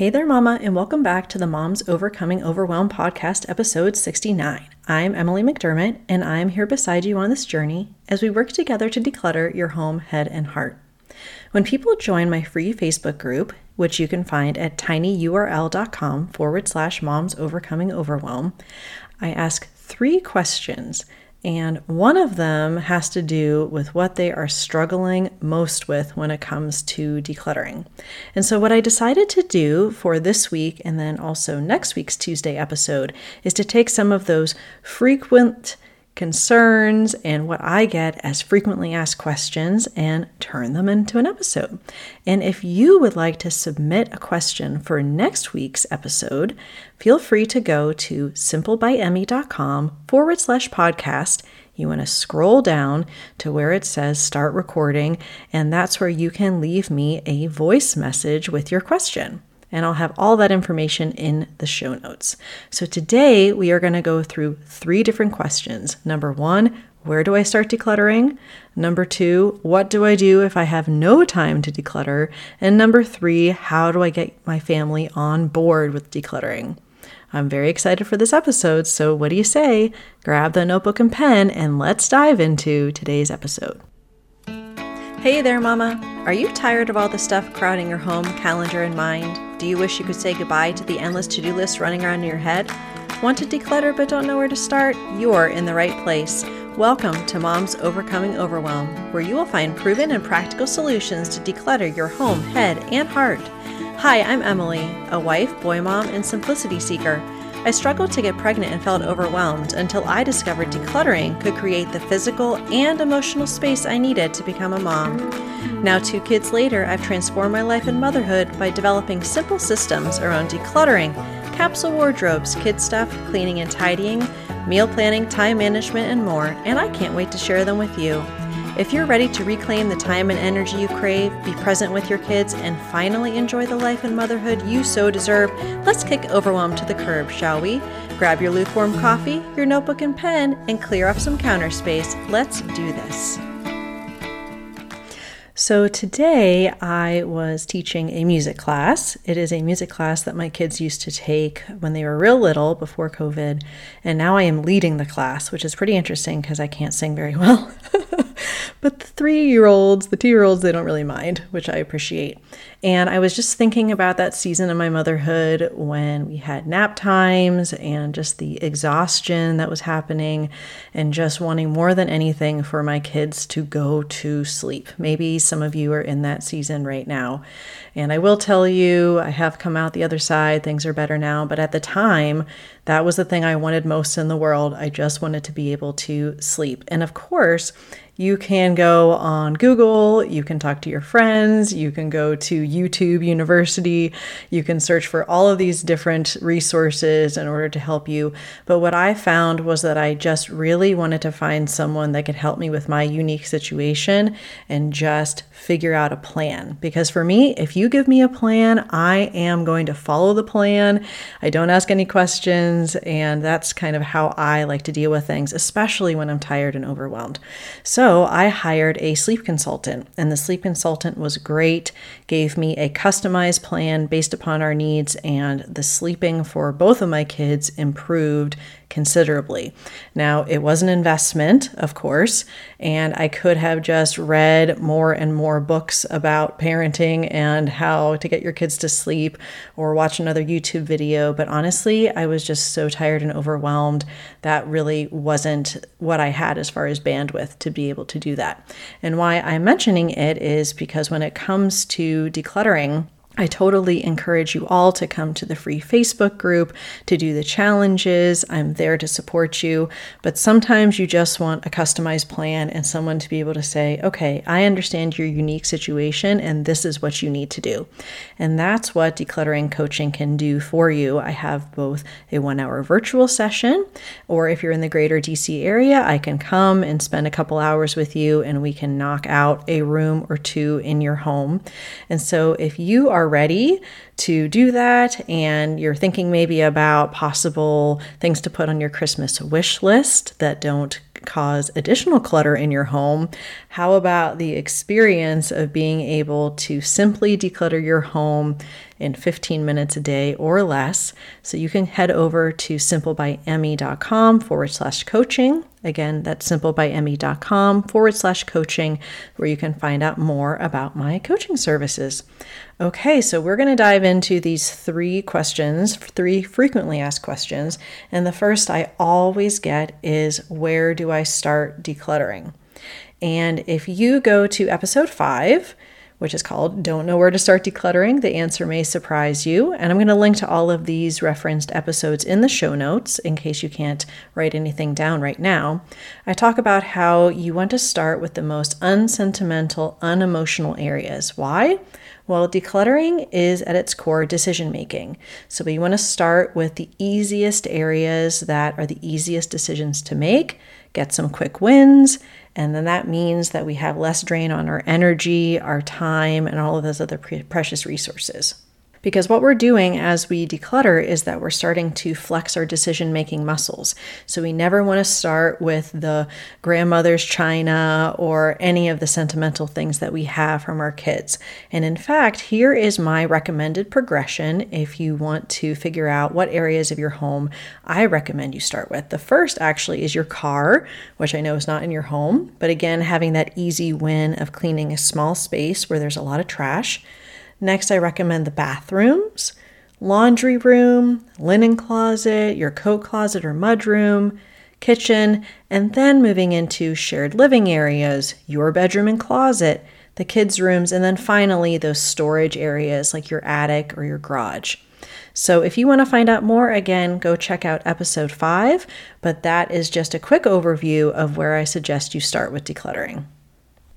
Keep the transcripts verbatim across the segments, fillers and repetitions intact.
Hey there, Mama, and welcome back to the Moms Overcoming Overwhelm podcast, episode sixty-nine. I'm Emily McDermott, and I'm here beside you on this journey as we work together to declutter your home, head, and heart. When people join my free Facebook group, which you can find at tinyurl.com forward slash moms overcoming overwhelm, I ask three questions, and one of them has to do with what they are struggling most with when it comes to decluttering. And so what I decided to do for this week and then also next week's Tuesday episode is to take some of those frequent concerns and what I get as frequently asked questions and turn them into an episode. And if you would like to submit a question for next week's episode, feel free to go to simplebyemmy.com forward slash podcast. You want to scroll down to where it says start recording, and that's where you can leave me a voice message with your question. And I'll have all that information in the show notes. So today we are going to go through three different questions. Number one, where do I start decluttering? Number two, what do I do if I have no time to declutter? And number three, how do I get my family on board with decluttering? I'm very excited for this episode, so what do you say? Grab the notebook and pen and let's dive into today's episode. Hey there, Mama. Are you tired of all the stuff crowding your home, calendar, and mind? Do you wish you could say goodbye to the endless to-do list running around in your head? Want to declutter but don't know where to start? You're in the right place. Welcome to Moms Overcoming Overwhelm, where you will find proven and practical solutions to declutter your home, head, and heart. Hi, I'm Emily, a wife, boy mom, and simplicity seeker. I struggled to get pregnant and felt overwhelmed until I discovered decluttering could create the physical and emotional space I needed to become a mom. Now, two kids later, I've transformed my life and motherhood by developing simple systems around decluttering, capsule wardrobes, kid stuff, cleaning and tidying, meal planning, time management, and more, and I can't wait to share them with you. If you're ready to reclaim the time and energy you crave, be present with your kids, and finally enjoy the life and motherhood you so deserve, let's kick overwhelm to the curb, shall we? Grab your lukewarm coffee, your notebook and pen, and clear up some counter space. Let's do this. So today I was teaching a music class. It is a music class that my kids used to take when they were real little before COVID. And now I am leading the class, which is pretty interesting because I can't sing very well. But the three-year-olds, the two-year-olds, they don't really mind, which I appreciate. And I was just thinking about that season of my motherhood when we had nap times and just the exhaustion that was happening and just wanting more than anything for my kids to go to sleep. Maybe some of you are in that season right now. And I will tell you, I have come out the other side. Things are better now. But at the time, that was the thing I wanted most in the world. I just wanted to be able to sleep. And of course, you can go on Google, you can talk to your friends, you can go to YouTube University, you can search for all of these different resources in order to help you. But what I found was that I just really wanted to find someone that could help me with my unique situation and just figure out a plan. Because for me, if you give me a plan, I am going to follow the plan. I don't ask any questions, and that's kind of how I like to deal with things, especially when I'm tired and overwhelmed. So So I hired a sleep consultant, and the sleep consultant was great, gave me a customized plan based upon our needs, and the sleeping for both of my kids improved considerably. Now, it was an investment, of course, and I could have just read more and more books about parenting and how to get your kids to sleep or watch another YouTube video. But honestly, I was just so tired and overwhelmed that really wasn't what I had as far as bandwidth to be able to do that. And why I'm mentioning it is because when it comes to decluttering, I totally encourage you all to come to the free Facebook group to do the challenges. I'm there to support you, but sometimes you just want a customized plan and someone to be able to say, okay, I understand your unique situation and this is what you need to do. And that's what decluttering coaching can do for you. I have both a one hour virtual session, or if you're in the greater D C area, I can come and spend a couple hours with you and we can knock out a room or two in your home. And so if you are ready to do that and you're thinking maybe about possible things to put on your Christmas wish list that don't cause additional clutter in your home, how about the experience of being able to simply declutter your home in fifteen minutes a day or less. So you can head over to simplebyemmy.com forward slash coaching. Again, that's simplebyemmy.com forward slash coaching, where you can find out more about my coaching services. Okay, so we're going to dive into these three questions, three frequently asked questions. And the first I always get is, where do I start decluttering? And if you go to episode five, which is called Don't Know Where to Start Decluttering, the answer may surprise you. And I'm going to link to all of these referenced episodes in the show notes in case you can't write anything down right now. I talk about how you want to start with the most unsentimental, unemotional areas. Why? Well, decluttering is at its core decision-making. So we want to start with the easiest areas that are the easiest decisions to make, get some quick wins, and then that means that we have less drain on our energy, our time, and all of those other pre- precious resources. Because what we're doing as we declutter is that we're starting to flex our decision-making muscles. So we never want to start with the grandmother's china or any of the sentimental things that we have from our kids. And in fact, here is my recommended progression if you want to figure out what areas of your home I recommend you start with. The first actually is your car, which I know is not in your home, but again, having that easy win of cleaning a small space where there's a lot of trash. Next, I recommend the bathrooms, laundry room, linen closet, your coat closet or mud room, kitchen, and then moving into shared living areas, your bedroom and closet, the kids' rooms, and then finally those storage areas like your attic or your garage. So if you want to find out more, again, go check out episode five, but that is just a quick overview of where I suggest you start with decluttering.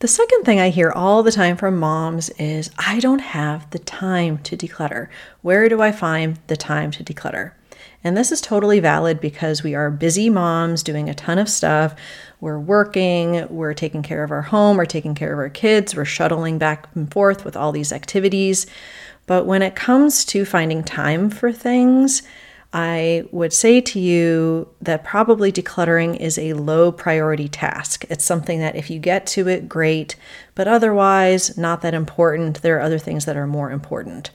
The second thing I hear all the time from moms is, I don't have the time to declutter. Where do I find the time to declutter? And this is totally valid because we are busy moms doing a ton of stuff. We're working, we're taking care of our home, we're taking care of our kids, we're shuttling back and forth with all these activities. But when it comes to finding time for things, I would say to you that probably decluttering is a low priority task. It's something that if you get to it, great, but otherwise not that important. There are other things that are more important.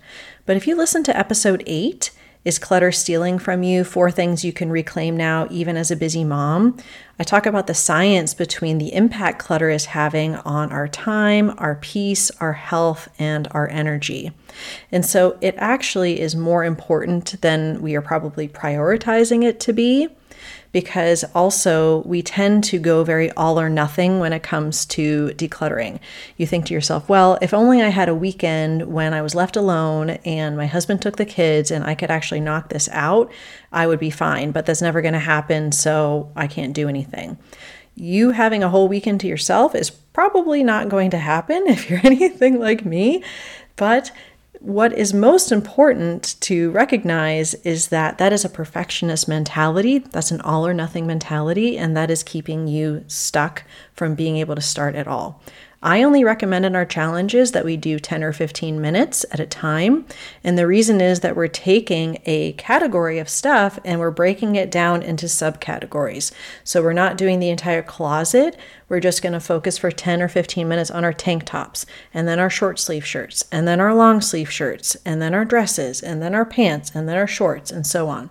But if you listen to episode eight, Is Clutter Stealing From You? Four Things You Can Reclaim Now, Even as a Busy Mom. I talk about the science between the impact clutter is having on our time, our peace, our health, and our energy. And so it actually is more important than we are probably prioritizing it to be, because also we tend to go very all or nothing when it comes to decluttering. You think to yourself, well, if only I had a weekend when I was left alone and my husband took the kids and I could actually knock this out, I would be fine, but that's never going to happen, so I can't do anything. You having a whole weekend to yourself is probably not going to happen if you're anything like me, but what is most important to recognize is that that is a perfectionist mentality. That's an all or nothing mentality, and that is keeping you stuck from being able to start at all. I only recommend in our challenges that we do ten or fifteen minutes at a time. And the reason is that we're taking a category of stuff and we're breaking it down into subcategories. So we're not doing the entire closet. We're just going to focus for ten or fifteen minutes on our tank tops, and then our short sleeve shirts, and then our long sleeve shirts, and then our dresses, and then our pants, and then our shorts, and so on.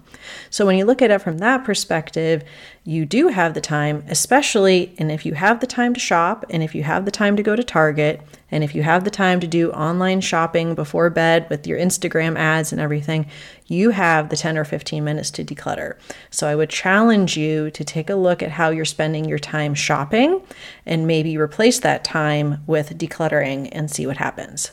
So when you look at it from that perspective, you do have the time, especially, and if you have the time to shop, and if you have the time to go to Target, and if you have the time to do online shopping before bed with your Instagram ads and everything, you have the ten or fifteen minutes to declutter. So I would challenge you to take a look at how you're spending your time shopping and maybe replace that time with decluttering and see what happens.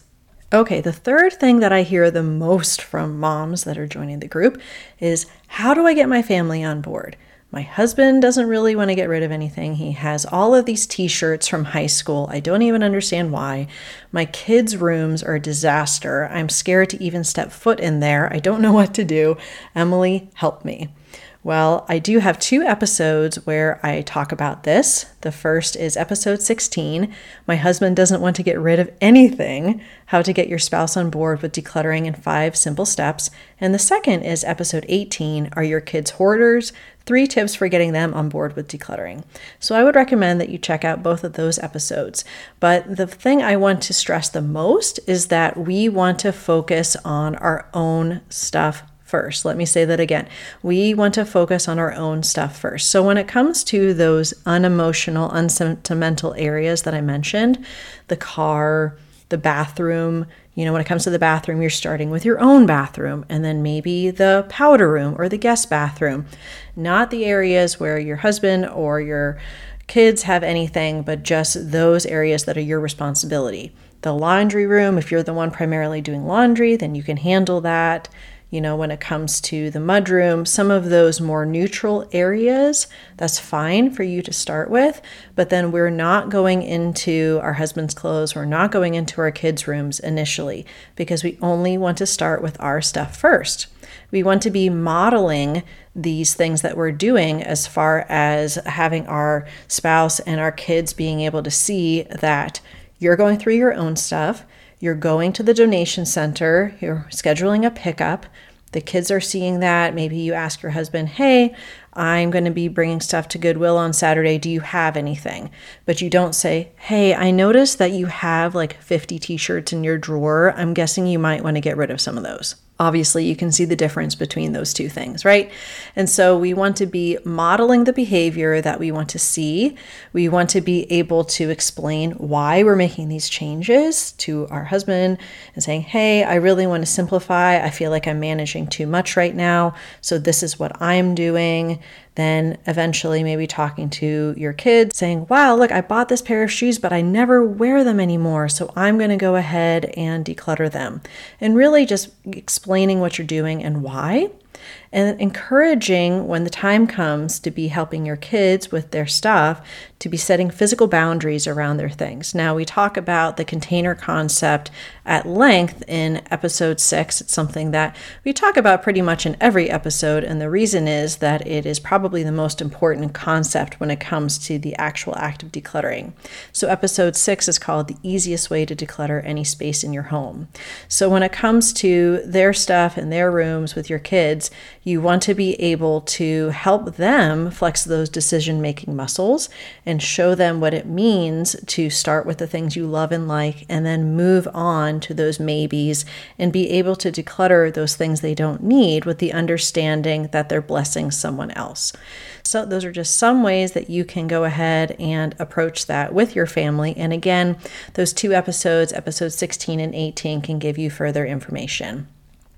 Okay, the third thing that I hear the most from moms that are joining the group is, how do I get my family on board? My husband doesn't really want to get rid of anything. He has all of these t-shirts from high school. I don't even understand why. My kids' rooms are a disaster. I'm scared to even step foot in there. I don't know what to do. Emily, help me. Well, I do have two episodes where I talk about this. The first is episode sixteen, My Husband Doesn't Want to Get Rid of Anything, How to Get Your Spouse on Board with Decluttering in Five Simple Steps. And the second is episode eighteen, Are Your Kids Hoarders? Three Tips for Getting Them on Board with Decluttering. So I would recommend that you check out both of those episodes. But the thing I want to stress the most is that we want to focus on our own stuff first. Let me say that again. We want to focus on our own stuff first. So when it comes to those unemotional, unsentimental areas that I mentioned, the car, the bathroom, you know, when it comes to the bathroom, you're starting with your own bathroom and then maybe the powder room or the guest bathroom, not the areas where your husband or your kids have anything, but just those areas that are your responsibility. The laundry room, if you're the one primarily doing laundry, then you can handle that. You know, when it comes to the mudroom, some of those more neutral areas, that's fine for you to start with, but then we're not going into our husband's clothes, we're not going into our kids' rooms initially, because we only want to start with our stuff first. We want to be modeling these things that we're doing as far as having our spouse and our kids being able to see that you're going through your own stuff, you're going to the donation center, you're scheduling a pickup, the kids are seeing that. Maybe you ask your husband, hey, I'm going to be bringing stuff to Goodwill on Saturday. Do you have anything? But you don't say, hey, I noticed that you have like fifty t-shirts in your drawer. I'm guessing you might want to get rid of some of those. Obviously, you can see the difference between those two things, right? And so we want to be modeling the behavior that we want to see. We want to be able to explain why we're making these changes to our husband and saying, hey, I really want to simplify. I feel like I'm managing too much right now. So this is what I'm doing. Then eventually maybe talking to your kids saying, wow, look, I bought this pair of shoes, but I never wear them anymore. So I'm going to go ahead and declutter them. And really just explaining what you're doing and why. And encouraging when the time comes to be helping your kids with their stuff, to be setting physical boundaries around their things. Now, we talk about the container concept at length in episode six. It's something that we talk about pretty much in every episode. And the reason is that it is probably the most important concept when it comes to the actual act of decluttering. So episode six is called The Easiest Way to Declutter Any Space in Your Home. So when it comes to their stuff and their rooms with your kids, you want to be able to help them flex those decision-making muscles and show them what it means to start with the things you love and like, and then move on to those maybes and be able to declutter those things they don't need with the understanding that they're blessing someone else. So those are just some ways that you can go ahead and approach that with your family. And again, those two episodes, episodes sixteen and eighteen, can give you further information.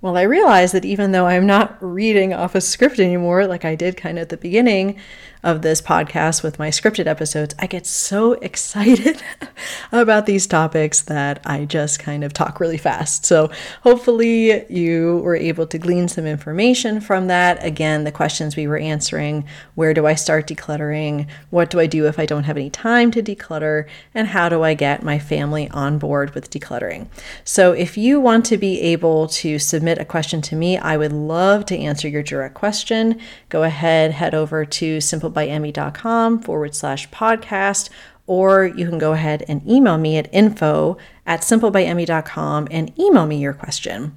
Well, I realize that even though I'm not reading off a script anymore, like I did kind of at the beginning of this podcast with my scripted episodes, I get so excited about these topics that I just kind of talk really fast. So hopefully you were able to glean some information from that. Again, the questions we were answering, where do I start decluttering? What do I do if I don't have any time to declutter? And how do I get my family on board with decluttering? So if you want to be able to submit a question to me, I would love to answer your direct question. Go ahead, head over to simplebyemmy.com forward slash podcast, or you can go ahead and email me at info at simplebyemmy.com and email me your question.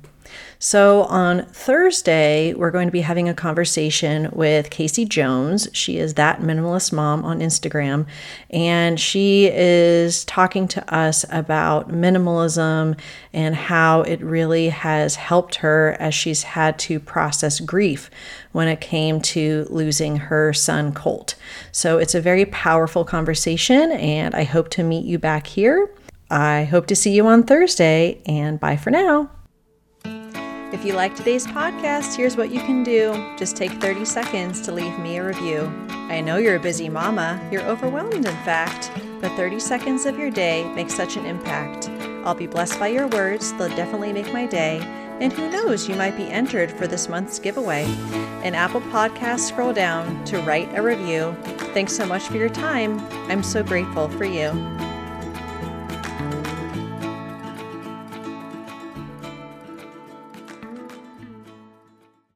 So on Thursday, we're going to be having a conversation with Casey Jones. She is That Minimalist Mom on Instagram, and she is talking to us about minimalism and how it really has helped her as she's had to process grief when it came to losing her son, Colt. So it's a very powerful conversation, and I hope to meet you back here. I hope to see you on Thursday, and bye for now. If you like today's podcast, here's what you can do. Just take thirty seconds to leave me a review. I know you're a busy mama, you're overwhelmed in fact, but thirty seconds of your day makes such an impact. I'll be blessed by your words, they'll definitely make my day, and who knows, you might be entered for this month's giveaway. In Apple Podcasts, scroll down to write a review. Thanks so much for your time, I'm so grateful for you.